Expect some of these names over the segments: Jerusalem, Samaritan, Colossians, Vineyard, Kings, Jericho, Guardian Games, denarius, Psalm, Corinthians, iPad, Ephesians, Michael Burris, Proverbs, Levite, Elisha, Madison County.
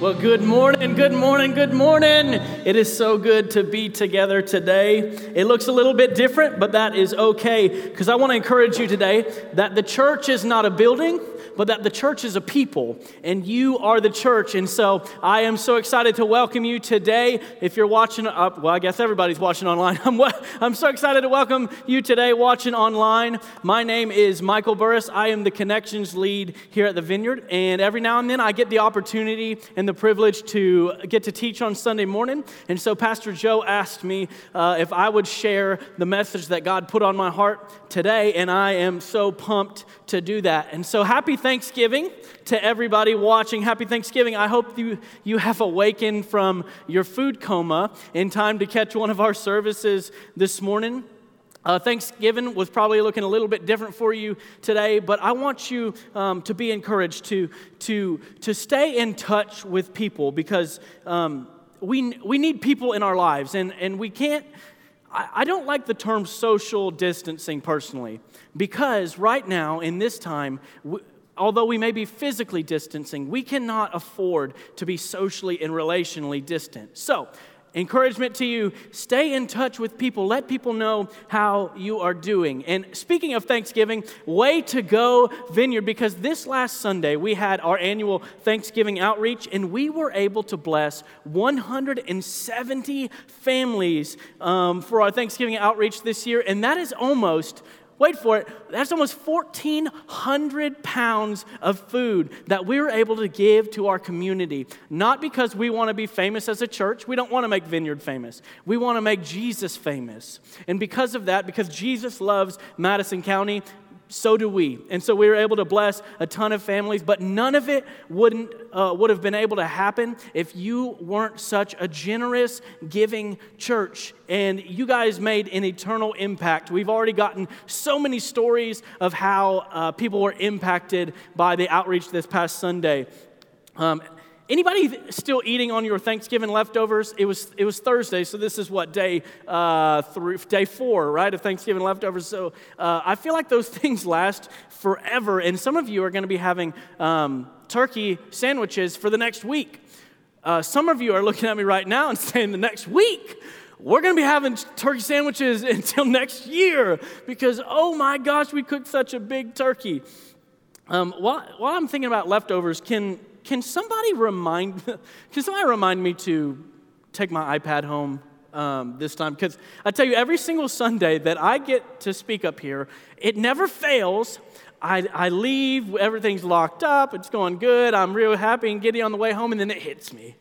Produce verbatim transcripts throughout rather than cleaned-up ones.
Well, good morning, good morning, good morning. It is so good to be together today. It looks a little bit different, but that is okay, because I want to encourage you today that the church is not a building, but that the church is a people, and you are the church. And so I am so excited to welcome you today. If you're watching up, well, I guess everybody's watching online. I'm, I'm so excited to welcome you today watching online. My name is Michael Burris. I am the connections lead here at the Vineyard, and every now and then I get the opportunity and the The privilege to get to teach on Sunday morning. And so Pastor Joe asked me uh, if I would share the message that God put on my heart today, and I am so pumped to do that. And so happy Thanksgiving to everybody watching. Happy Thanksgiving. I hope you, you have awakened from your food coma in time to catch one of our services this morning. Uh, Thanksgiving was probably looking a little bit different for you today, but I want you um, to be encouraged to to to stay in touch with people, because um, we we need people in our lives, and and we can't. I, I don't like the term social distancing personally, because right now in this time, we, although we may be physically distancing, we cannot afford to be socially and relationally distant. So. Encouragement to you, stay in touch with people. Let people know how you are doing. And speaking of Thanksgiving, way to go, Vineyard, because this last Sunday we had our annual Thanksgiving outreach, and we were able to bless one hundred seventy families um, for our Thanksgiving outreach this year, and that is almost... Wait for it, that's almost fourteen hundred pounds of food that we were able to give to our community. Not because we want to be famous as a church. We don't want to make Vineyard famous. We want to make Jesus famous. And because of that, because Jesus loves Madison County, so do we. And so we were able to bless a ton of families, but none of it wouldn't uh, would have been able to happen if you weren't such a generous, giving church. And you guys made an eternal impact. We've already gotten so many stories of how uh, people were impacted by the outreach this past Sunday. Um, Anybody still eating on your Thanksgiving leftovers? It was it was Thursday, so this is what, day uh, three, day four, right, of Thanksgiving leftovers. So uh, I feel like those things last forever, and some of you are going to be having um, turkey sandwiches for the next week. Uh, some of you are looking at me right now and saying, the next week? We're going to be having turkey sandwiches until next year, because, oh my gosh, we cooked such a big turkey. Um, while, while I'm thinking about leftovers, can... Can somebody remind can somebody remind me to take my iPad home um, this time? Because I tell you, every single Sunday that I get to speak up here, it never fails. I, I leave, everything's locked up, it's going good, I'm real happy and giddy on the way home, and then it hits me.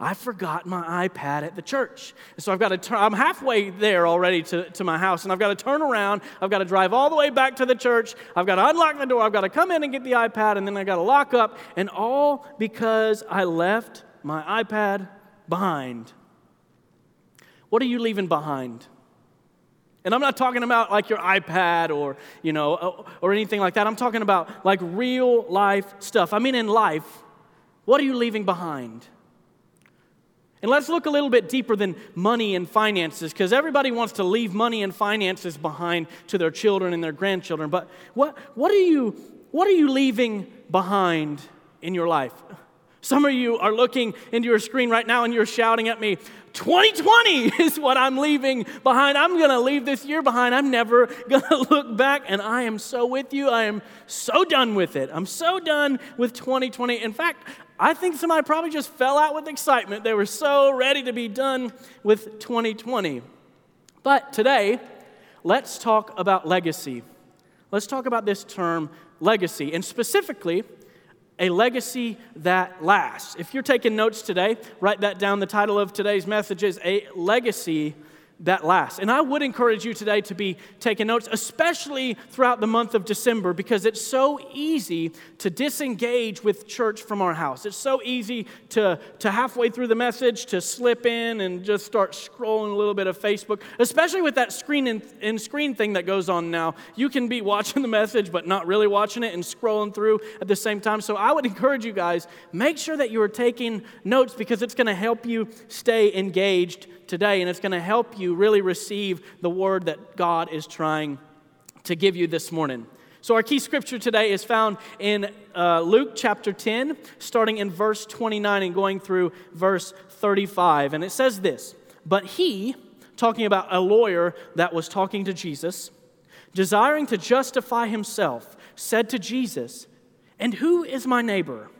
I forgot my iPad at the church. And so I've got to turn, I'm halfway there already to, to my house, and I've got to turn around, I've got to drive all the way back to the church, I've got to unlock the door, I've got to come in and get the iPad, and then I've got to lock up, and all because I left my iPad behind. What are you leaving behind? And I'm not talking about like your iPad or, you know, or anything like that. I'm talking about like real life stuff. I mean, in life, what are you leaving behind? And let's look a little bit deeper than money and finances, because everybody wants to leave money and finances behind to their children and their grandchildren. But what what are you what are you leaving behind in your life? Some of you are looking into your screen right now and you're shouting at me, twenty twenty is what I'm leaving behind. I'm going to leave this year behind. I'm never going to look back, and I am so with you. I am so done with it. I'm so done with twenty twenty. In fact, I think somebody probably just fell out with excitement. They were so ready to be done with twenty twenty. But today, let's talk about legacy. Let's talk about this term, legacy, and specifically, a legacy that lasts. If you're taking notes today, write that down. The title of today's message is A Legacy That Lasts. And I would encourage you today to be taking notes, especially throughout the month of December, because it's so easy to disengage with church from our house. It's so easy to, to halfway through the message to slip in and just start scrolling a little bit of Facebook, especially with that screen in, in screen thing that goes on now. You can be watching the message but not really watching it and scrolling through at the same time. So I would encourage you guys, make sure that you are taking notes, because it's going to help you stay engaged today, and it's going to help you really receive the word that God is trying to give you this morning. So our key scripture today is found in uh, Luke chapter ten, starting in verse twenty-nine and going through verse thirty-five. And it says this, "But he," talking about a lawyer that was talking to Jesus, "desiring to justify himself, said to Jesus, 'And who is my neighbor?'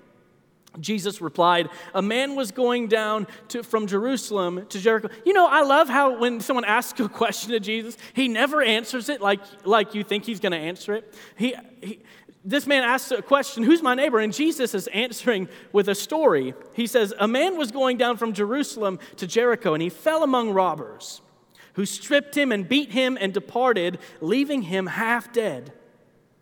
Jesus replied, 'A man was going down to, from Jerusalem to Jericho.'" You know, I love how when someone asks a question to Jesus, he never answers it like, like you think he's going to answer it. He, he, this man asks a question, "Who's my neighbor?" And Jesus is answering with a story. He says, "A man was going down from Jerusalem to Jericho, and he fell among robbers, who stripped him and beat him and departed, leaving him half dead.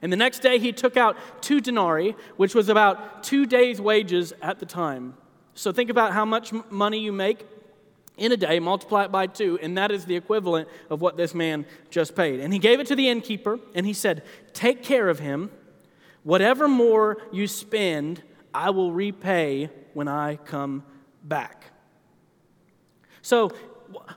And the next day he took out two denarii, which was about two days' wages at the time." So think about how much money you make in a day, multiply it by two, and that is the equivalent of what this man just paid. "And he gave it to the innkeeper, and he said, 'Take care of him. Whatever more you spend, I will repay when I come back.'" So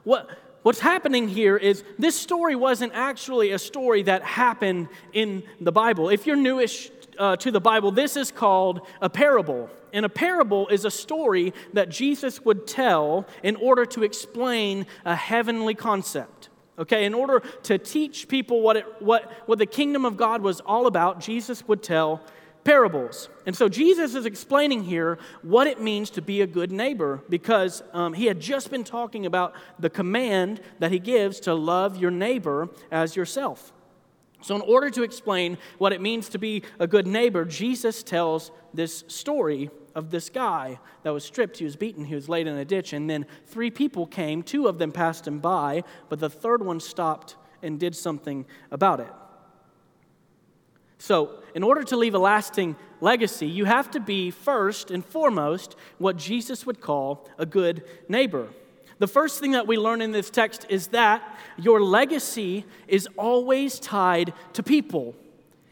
what... What's happening here is this story wasn't actually a story that happened in the Bible. If you're newish uh, to the Bible, this is called a parable. And a parable is a story that Jesus would tell in order to explain a heavenly concept. Okay, in order to teach people what it, what, what the kingdom of God was all about, Jesus would tell parables. And so Jesus is explaining here what it means to be a good neighbor, because um, he had just been talking about the command that he gives to love your neighbor as yourself. So in order to explain what it means to be a good neighbor, Jesus tells this story of this guy that was stripped, he was beaten, he was laid in a ditch, and then three people came, two of them passed him by, but the third one stopped and did something about it. So, in order to leave a lasting legacy, you have to be first and foremost what Jesus would call a good neighbor. The first thing that we learn in this text is that your legacy is always tied to people.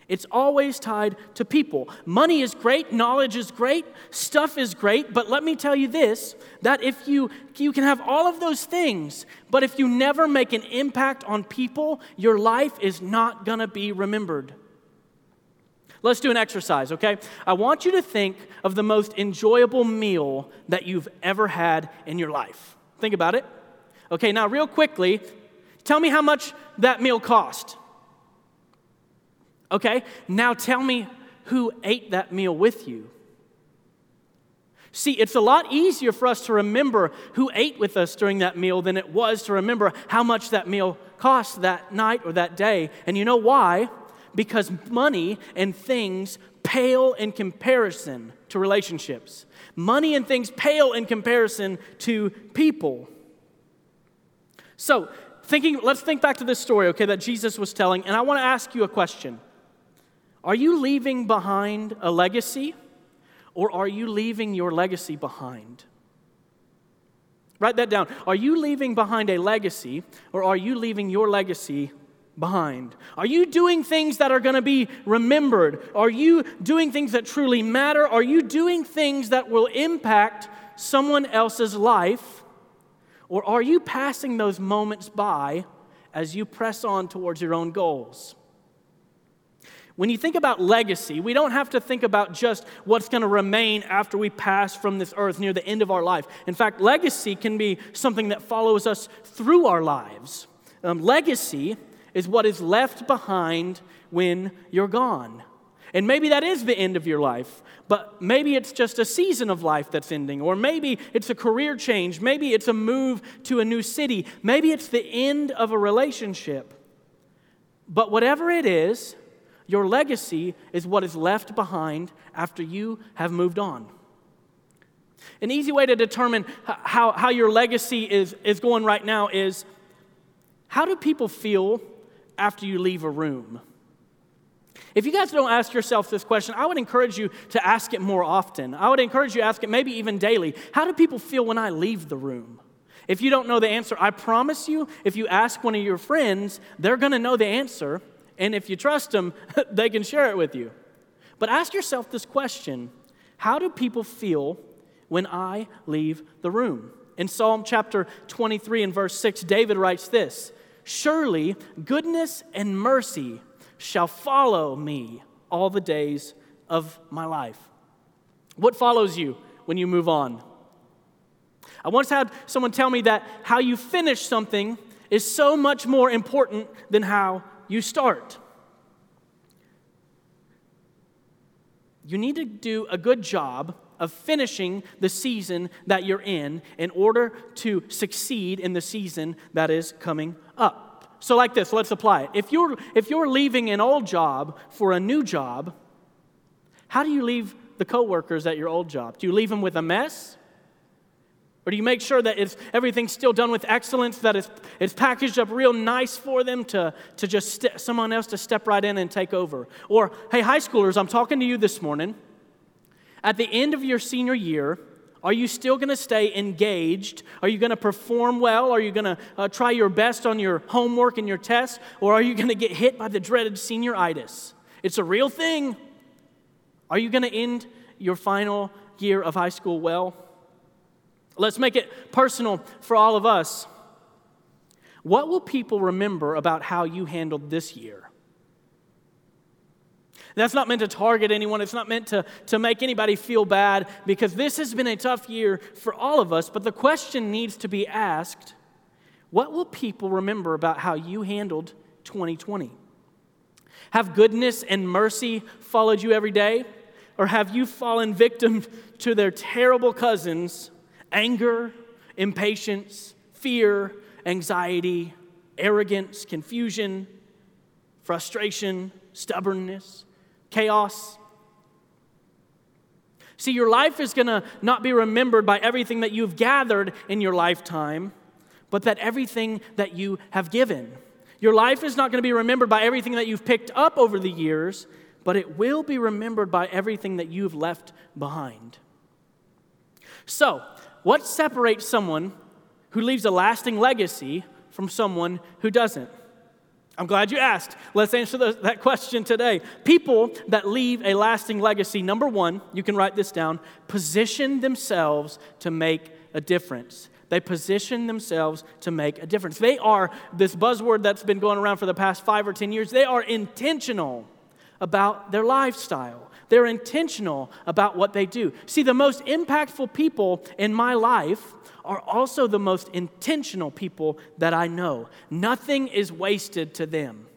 It's always tied to people. Money is great, knowledge is great, stuff is great, but let me tell you this, that if you, you can have all of those things, but if you never make an impact on people, your life is not going to be remembered. Let's do an exercise, okay? I want you to think of the most enjoyable meal that you've ever had in your life. Think about it. Okay, now real quickly, tell me how much that meal cost. Okay, now tell me who ate that meal with you. See, it's a lot easier for us to remember who ate with us during that meal than it was to remember how much that meal cost that night or that day. And you know why? Because money and things pale in comparison to relationships. Money and things pale in comparison to people. So, thinking, let's think back to this story, okay, that Jesus was telling, and I want to ask you a question. Are you leaving behind a legacy, or are you leaving your legacy behind? Write that down. Are you leaving behind a legacy, or are you leaving your legacy behind? behind? Are you doing things that are going to be remembered? Are you doing things that truly matter? Are you doing things that will impact someone else's life? Or are you passing those moments by as you press on towards your own goals? When you think about legacy, we don't have to think about just what's going to remain after we pass from this earth near the end of our life. In fact, legacy can be something that follows us through our lives. Um, legacy is what is left behind when you're gone. And maybe that is the end of your life, but maybe it's just a season of life that's ending, or maybe it's a career change, maybe it's a move to a new city, maybe it's the end of a relationship. But whatever it is, your legacy is what is left behind after you have moved on. An easy way to determine how, how your legacy is, is going right now is, how do people feel after you leave a room? If you guys don't ask yourself this question, I would encourage you to ask it more often. I would encourage you to ask it maybe even daily. How do people feel when I leave the room? If you don't know the answer, I promise you, if you ask one of your friends, they're going to know the answer. And if you trust them, they can share it with you. But ask yourself this question: how do people feel when I leave the room? In Psalm chapter twenty-three and verse six, David writes this: "Surely goodness and mercy shall follow me all the days of my life." What follows you when you move on? I once had someone tell me that how you finish something is so much more important than how you start. You need to do a good job of finishing the season that you're in in order to succeed in the season that is coming up. So like this, let's apply it. If you're if you're leaving an old job for a new job, how do you leave the coworkers at your old job? Do you leave them with a mess? Or do you make sure that it's, everything's still done with excellence, that it's, it's packaged up real nice for them to, to just st- someone else to step right in and take over? Or, hey, high schoolers, I'm talking to you this morning. At the end of your senior year, are you still going to stay engaged? Are you going to perform well? Are you going to uh, try your best on your homework and your tests? Or are you going to get hit by the dreaded senioritis? It's a real thing. Are you going to end your final year of high school well? Let's make it personal for all of us. What will people remember about how you handled this year? That's not meant to target anyone. It's not meant to, to make anybody feel bad, because this has been a tough year for all of us. But the question needs to be asked: what will people remember about how you handled twenty twenty? Have goodness and mercy followed you every day? Or have you fallen victim to their terrible cousins: anger, impatience, fear, anxiety, arrogance, confusion, frustration, stubbornness, chaos? See, your life is going to not be remembered by everything that you've gathered in your lifetime, but that everything that you have given. Your life is not going to be remembered by everything that you've picked up over the years, but it will be remembered by everything that you've left behind. So, what separates someone who leaves a lasting legacy from someone who doesn't? I'm glad you asked. Let's answer the, that question today. People that leave a lasting legacy, number one, you can write this down: position themselves to make a difference. They position themselves to make a difference. They are, this buzzword that's been going around for the past five or ten years, they are intentional about their lifestyle. They're intentional about what they do. See, the most impactful people in my life are also the most intentional people that I know. Nothing is wasted to them.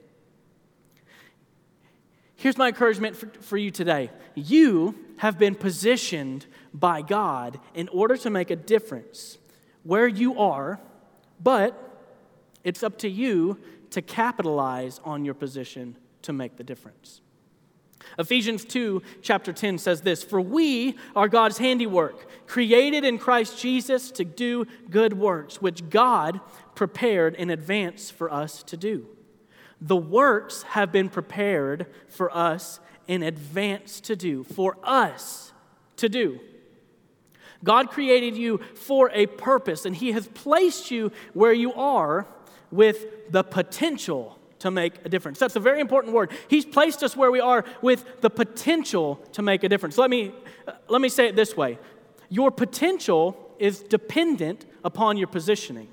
Here's my encouragement for, for you today. You have been positioned by God in order to make a difference where you are, but it's up to you to capitalize on your position to make the difference. Ephesians two, chapter ten says this: "For we are God's handiwork, created in Christ Jesus to do good works, which God prepared in advance for us to do." The works have been prepared for us in advance to do, for us to do. God created you for a purpose, and He has placed you where you are with the potential to make a difference. That's a very important word. He's placed us where we are with the potential to make a difference. Let me let me say it this way: your potential is dependent upon your positioning.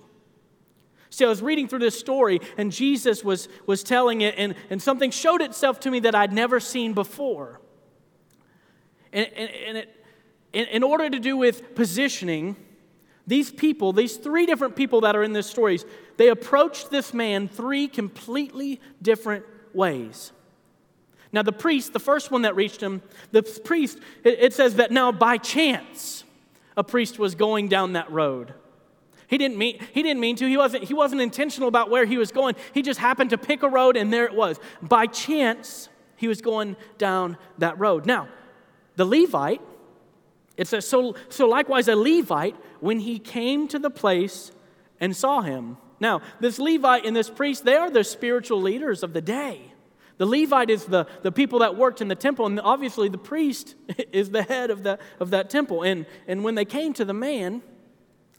See, I was reading through this story, and Jesus was was telling it, and, and something showed itself to me that I'd never seen before. And, and, and it, in, in order to do with positioning, these people, these three different people that are in this story, they approached this man three completely different ways. Now the priest, the first one that reached him, the priest, it says that now by chance a priest was going down that road. He didn't mean, he didn't mean to. He wasn't, he wasn't intentional about where he was going. He just happened to pick a road, and there it was. By chance, he was going down that road. Now, the Levite, it says, so, so likewise a Levite, when he came to the place and saw him. Now, this Levite and this priest, they are the spiritual leaders of the day. The Levite is the, the people that worked in the temple, and obviously the priest is the head of, the, of that temple. And, and when they came to the man,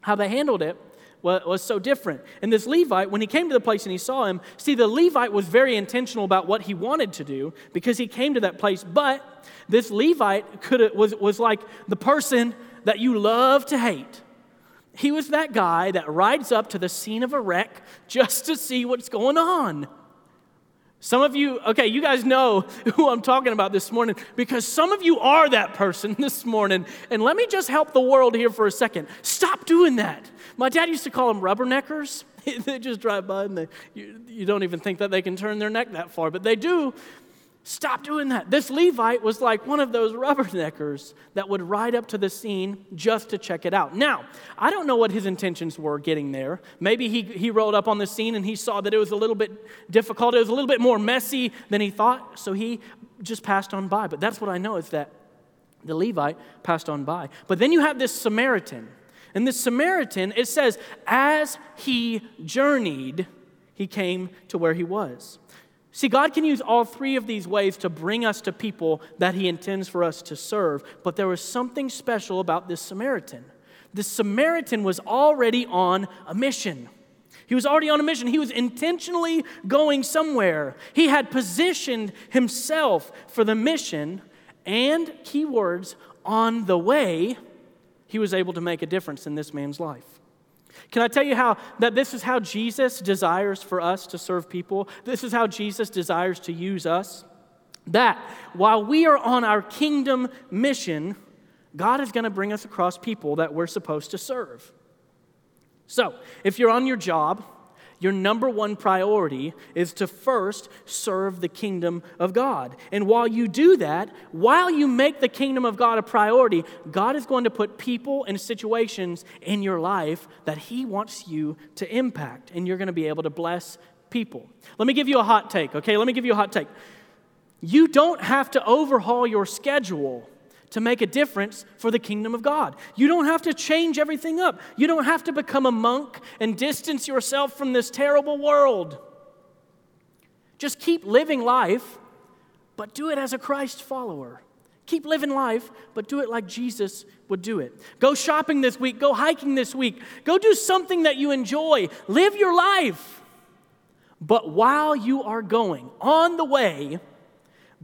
how they handled it was, was so different. And this Levite, when he came to the place and he saw him, see, the Levite was very intentional about what he wanted to do because he came to that place. But this Levite could was was like the person that you love to hate. He was that guy that rides up to the scene of a wreck just to see what's going on. Some of you, okay, you guys know who I'm talking about this morning because some of you are that person this morning. And let me just help the world here for a second. Stop doing that. My dad used to call them rubberneckers. They just drive by and they, you, you don't even think that they can turn their neck that far, but they do. Stop doing that. This Levite was like one of those rubberneckers that would ride up to the scene just to check it out. Now, I don't know what his intentions were getting there. Maybe he, he rolled up on the scene and he saw that it was a little bit difficult. It was a little bit more messy than he thought, so he just passed on by. But that's what I know is that the Levite passed on by. But then you have this Samaritan. And this Samaritan, it says, as he journeyed, he came to where he was. See, God can use all three of these ways to bring us to people that he intends for us to serve, but there was something special about this Samaritan. This Samaritan was already on a mission. He was already on a mission. He was intentionally going somewhere. He had positioned himself for the mission, and keywords, on the way, he was able to make a difference in this man's life. Can I tell you how that this is how Jesus desires for us to serve people? This is how Jesus desires to use us. That while we are on our kingdom mission, God is going to bring us across people that we're supposed to serve. So, if you're on your job, your number one priority is to first serve the kingdom of God. And while you do that, while you make the kingdom of God a priority, God is going to put people and situations in your life that he wants you to impact, and you're going to be able to bless people. Let me give you a hot take, okay? Let me give you a hot take. You don't have to overhaul your schedule to make a difference for the kingdom of God. You don't have to change everything up. You don't have to become a monk and distance yourself from this terrible world. Just keep living life, but do it as a Christ follower. Keep living life, but do it like Jesus would do it. Go shopping this week. Go hiking this week. Go do something that you enjoy. Live your life. But while you are going on the way,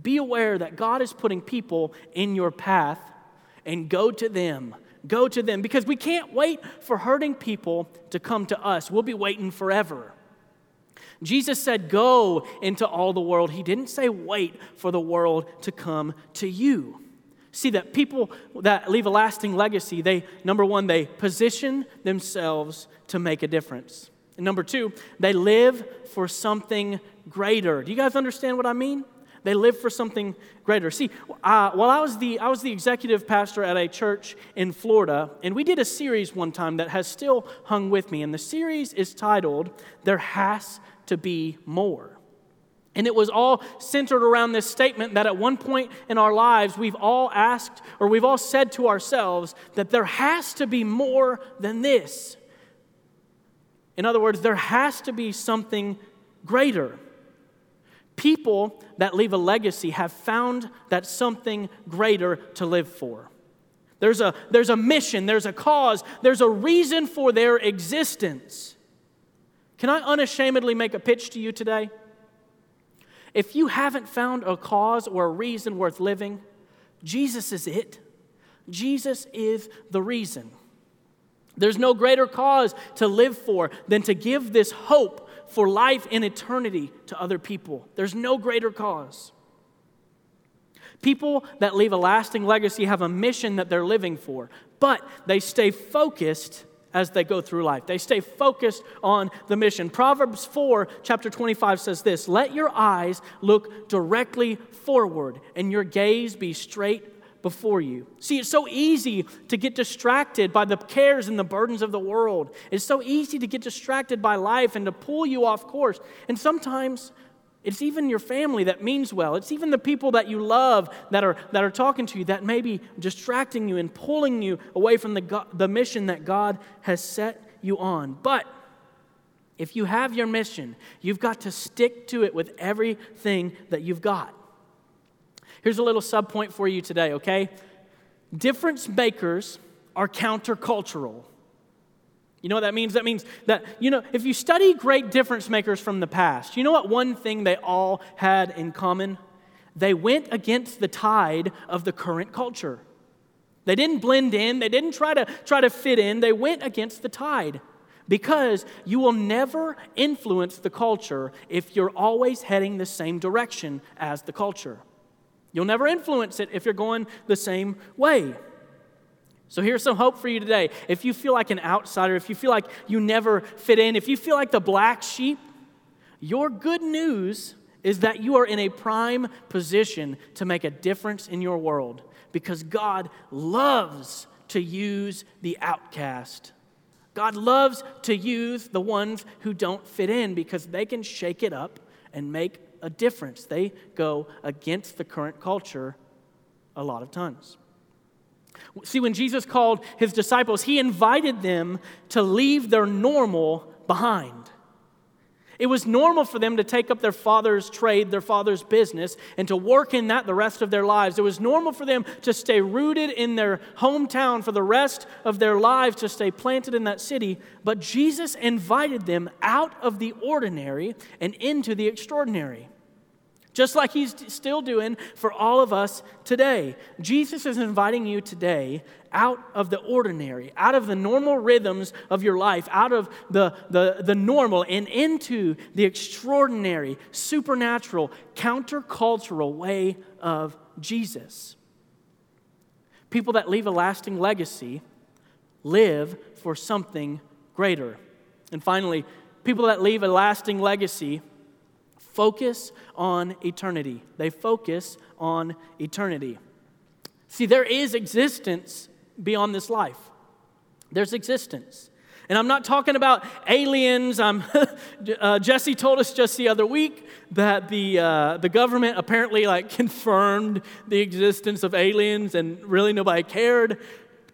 be aware that God is putting people in your path, and go to them. Go to them, because we can't wait for hurting people to come to us. We'll be waiting forever. Jesus said, go into all the world. He didn't say wait for the world to come to you. See, that people that leave a lasting legacy, they, number one, they position themselves to make a difference. And number two, they live for something greater. Do you guys understand what I mean? They live for something greater. See, uh, while I was the I was the executive pastor at a church in Florida, and we did a series one time that has still hung with me. And the series is titled, There Has to Be More. And it was all centered around this statement that at one point in our lives, we've all asked, or we've all said to ourselves, that there has to be more than this. In other words, there has to be something greater. People that leave a legacy have found that something greater to live for. There's a, there's a mission, there's a cause, there's a reason for their existence. Can I unashamedly make a pitch to you today? If you haven't found a cause or a reason worth living, Jesus is it. Jesus is the reason. There's no greater cause to live for than to give this hope for life and eternity to other people. There's no greater cause. People that leave a lasting legacy have a mission that they're living for, but they stay focused as they go through life. They stay focused on the mission. Proverbs four, chapter twenty-five says this, let your eyes look directly forward and your gaze be straight before you. See, it's so easy to get distracted by the cares and the burdens of the world. It's so easy to get distracted by life and to pull you off course. And sometimes it's even your family that means well. It's even the people that you love that are that are talking to you that may be distracting you and pulling you away from the, the mission that God has set you on. But If you have your mission, you've got to stick to it with everything that you've got. Here's a little sub-point for you today, okay? Difference makers are countercultural. You know what that means? That means that, you know, if you study great difference makers from the past, you know what one thing they all had in common? They went against the tide of the current culture. They didn't blend in. They didn't try to try to fit in. They went against the tide. Because you will never influence the culture if you're always heading the same direction as the culture. You'll never influence it if you're going the same way. So here's some hope for you today. If you feel like an outsider, if you feel like you never fit in, if you feel like the black sheep, your good news is that you are in a prime position to make a difference in your world because God loves to use the outcast. God loves to use the ones who don't fit in because they can shake it up and make a difference. They go against the current culture a lot of times. See, when Jesus called his disciples, he invited them to leave their normal behind. It was normal for them to take up their father's trade, their father's business, and to work in that the rest of their lives. It was normal for them to stay rooted in their hometown for the rest of their lives, to stay planted in that city. But Jesus invited them out of the ordinary and into the extraordinary, just like he's still doing for all of us today. Jesus is inviting you today out of the ordinary, out of the normal rhythms of your life, out of the, the, the normal and into the extraordinary, supernatural, countercultural way of Jesus. People that leave a lasting legacy live for something greater. And finally, people that leave a lasting legacy focus on eternity. They focus on eternity. See, there is existence beyond this life. There's existence. And I'm not talking about aliens. I'm uh, Jesse told us just the other week that the uh, the government apparently like confirmed the existence of aliens and really nobody cared.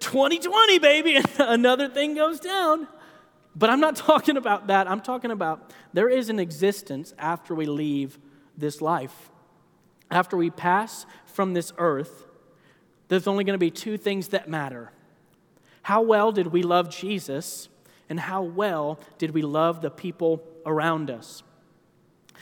twenty twenty, baby, another thing goes down. But I'm not talking about that. I'm talking about there is an existence after we leave this life. After we pass from this earth, there's only going to be two things that matter. How well did we love Jesus, and how well did we love the people around us?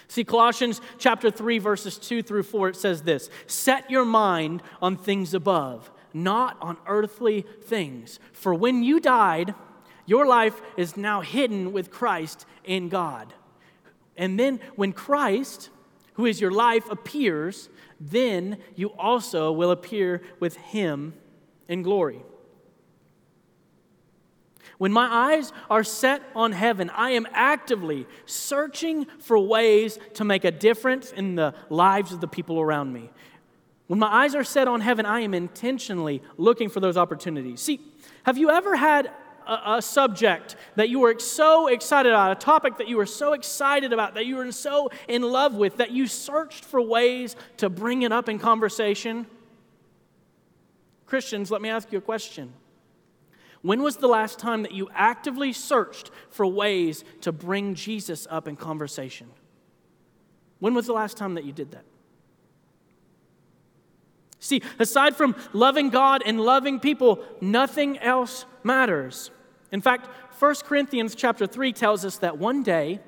See, Colossians chapter three, verses two through four, it says this, "Set your mind on things above, not on earthly things. For when you died, your life is now hidden with Christ in God. And then when Christ, who is your life, appears, then you also will appear with him in glory." When my eyes are set on heaven, I am actively searching for ways to make a difference in the lives of the people around me. When my eyes are set on heaven, I am intentionally looking for those opportunities. See, have you ever had a subject that you were so excited about, a topic that you were so excited about, that you were so in love with, that you searched for ways to bring it up in conversation? Christians, let me ask you a question. When was the last time that you actively searched for ways to bring Jesus up in conversation? When was the last time that you did that? See, aside from loving God and loving people, nothing else matters. In fact, First Corinthians chapter three tells us that one day,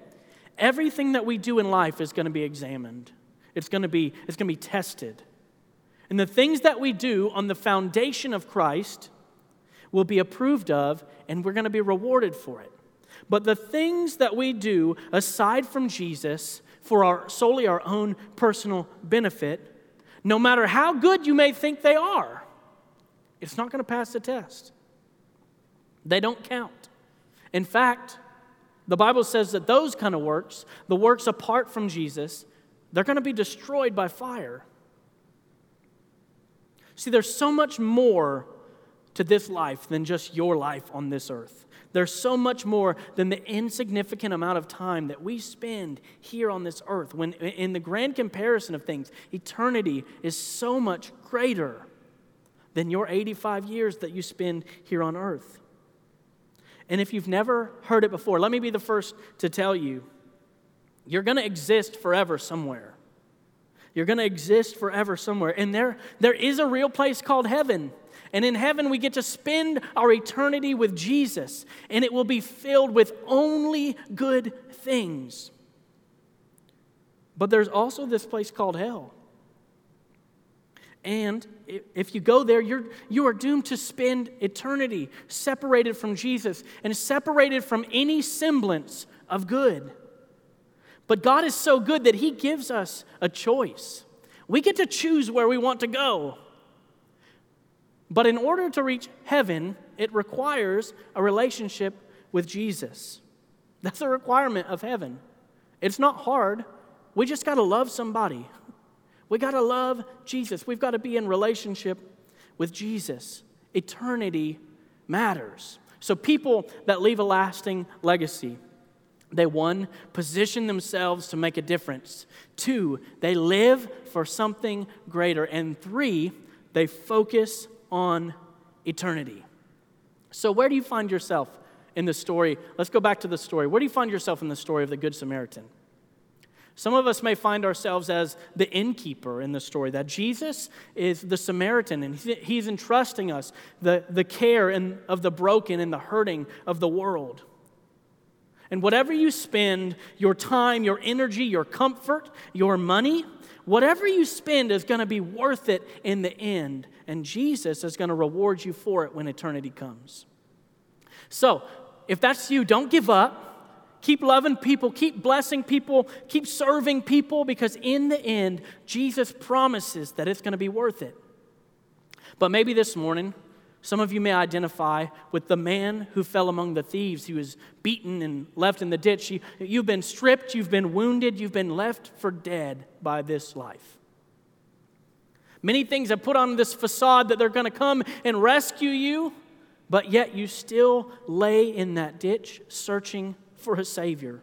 everything that we do in life is going to be examined. It's going to be, it's going to be tested. And the things that we do on the foundation of Christ will be approved of, and we're going to be rewarded for it. But the things that we do aside from Jesus for our solely our own personal benefit, no matter how good you may think they are, it's not going to pass the test. They don't count. In fact, the Bible says that those kind of works, the works apart from Jesus, they're going to be destroyed by fire. See, there's so much more to this life than just your life on this earth. There's so much more than the insignificant amount of time that we spend here on this earth. When in the grand comparison of things, eternity is so much greater than your eighty-five years that you spend here on earth. And if you've never heard it before, let me be the first to tell you, you're going to exist forever somewhere. You're going to exist forever somewhere. And there, there is a real place called heaven. And in heaven, we get to spend our eternity with Jesus. And it will be filled with only good things. But there's also this place called hell. And if you go there, you're, you are doomed to spend eternity separated from Jesus and separated from any semblance of good. But God is so good that He gives us a choice. We get to choose where we want to go. But in order to reach heaven, it requires a relationship with Jesus. That's a requirement of heaven. It's not hard. We just got to love somebody. We got to love Jesus. We've got to be in relationship with Jesus. Eternity matters. So people that leave a lasting legacy, they, one, position themselves to make a difference. Two, they live for something greater. And three, they focus on eternity. So where do you find yourself in the story? Let's go back to the story. Where do you find yourself in the story of the Good Samaritan? Some of us may find ourselves as the innkeeper in the story, that Jesus is the Samaritan, and He's entrusting us the, the care and of the broken and the hurting of the world. And whatever you spend, your time, your energy, your comfort, your money, whatever you spend is going to be worth it in the end, and Jesus is going to reward you for it when eternity comes. So, if that's you, don't give up. Keep loving people, keep blessing people, keep serving people, because in the end, Jesus promises that it's going to be worth it. But maybe this morning, some of you may identify with the man who fell among the thieves. He was beaten and left in the ditch. You, you've been stripped, you've been wounded, you've been left for dead by this life. Many things have put on this facade that they're going to come and rescue you, but yet you still lay in that ditch searching for a Savior.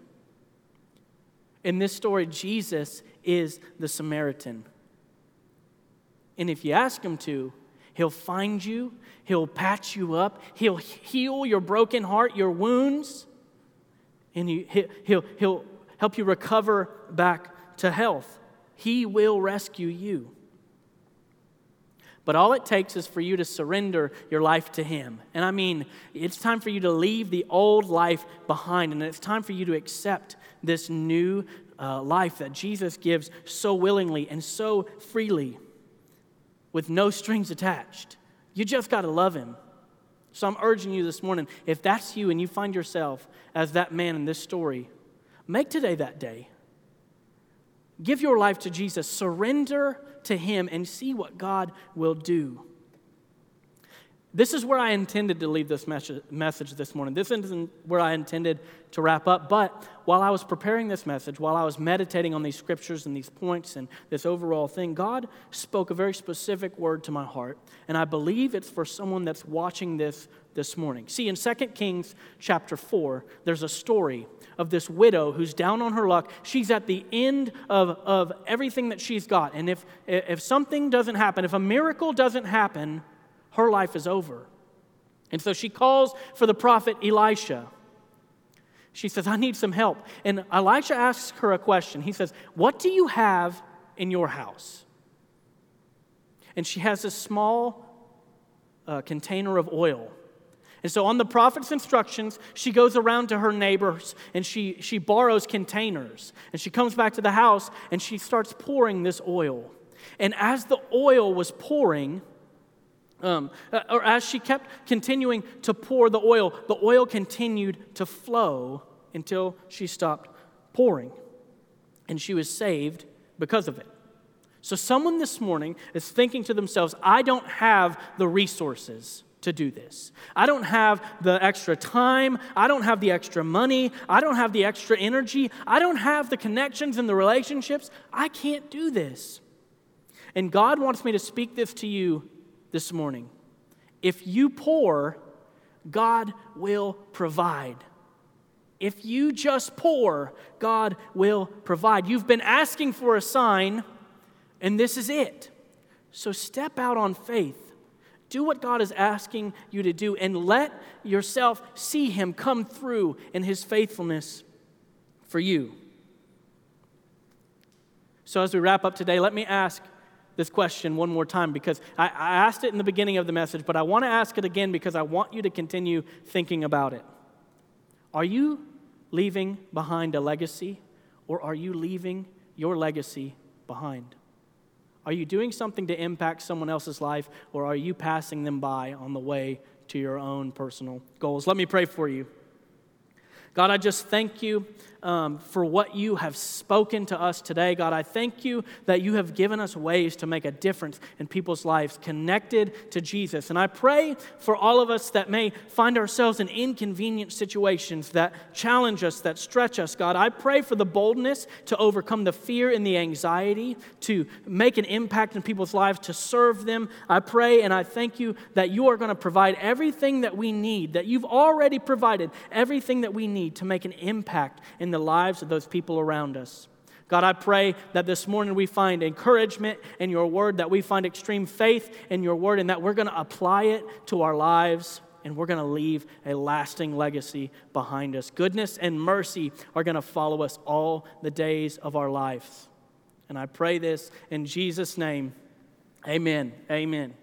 In this story, Jesus is the Samaritan. And if you ask Him to, He'll find you, He'll patch you up, He'll heal your broken heart, your wounds, and you, he'll, he'll help you recover back to health. He will rescue you. But all it takes is for you to surrender your life to Him. And I mean, it's time for you to leave the old life behind, and it's time for you to accept this new uh, life that Jesus gives so willingly and so freely with no strings attached. You just got to love Him. So I'm urging you this morning, if that's you and you find yourself as that man in this story, make today that day. Give your life to Jesus. Surrender to Him and see what God will do. This is where I intended to leave this message this morning. This isn't where I intended to wrap up. But while I was preparing this message, while I was meditating on these scriptures and these points and this overall thing, God spoke a very specific word to my heart. And I believe it's for someone that's watching this this morning. See, in Second Kings chapter four, there's a story of this widow who's down on her luck. She's at the end of, of everything that she's got. And if if something doesn't happen, if a miracle doesn't happen, her life is over. And so she calls for the prophet Elisha. She says, I need some help. And Elisha asks her a question. He says, what do you have in your house? And she has this small uh, container of oil. And so on the prophet's instructions, she goes around to her neighbors and she, she borrows containers. And she comes back to the house and she starts pouring this oil. And as the oil was pouring, Um, or as she kept continuing to pour the oil, the oil continued to flow until she stopped pouring. And she was saved because of it. So someone this morning is thinking to themselves, I don't have the resources to do this. I don't have the extra time. I don't have the extra money. I don't have the extra energy. I don't have the connections and the relationships. I can't do this. And God wants me to speak this to you this morning. If you pour, God will provide. If you just pour, God will provide. You've been asking for a sign, and this is it. So step out on faith. Do what God is asking you to do and let yourself see him come through in his faithfulness for you. So as we wrap up today, let me ask this question one more time, because I, I asked it in the beginning of the message, but I want to ask it again because I want you to continue thinking about it. Are you leaving behind a legacy, or are you leaving your legacy behind? Are you doing something to impact someone else's life, or are you passing them by on the way to your own personal goals? Let me pray for you. God, I just thank you um, for what you have spoken to us today. God, I thank you that you have given us ways to make a difference in people's lives connected to Jesus. And I pray for all of us that may find ourselves in inconvenient situations that challenge us, that stretch us. God, I pray for the boldness to overcome the fear and the anxiety, to make an impact in people's lives, to serve them. I pray and I thank you that you are going to provide everything that we need, that you've already provided everything that we need to make an impact in the lives of those people around us. God, I pray that this morning we find encouragement in your word, that we find extreme faith in your word, and that we're going to apply it to our lives, and we're going to leave a lasting legacy behind us. Goodness and mercy are going to follow us all the days of our lives. And I pray this in Jesus' name. Amen. Amen.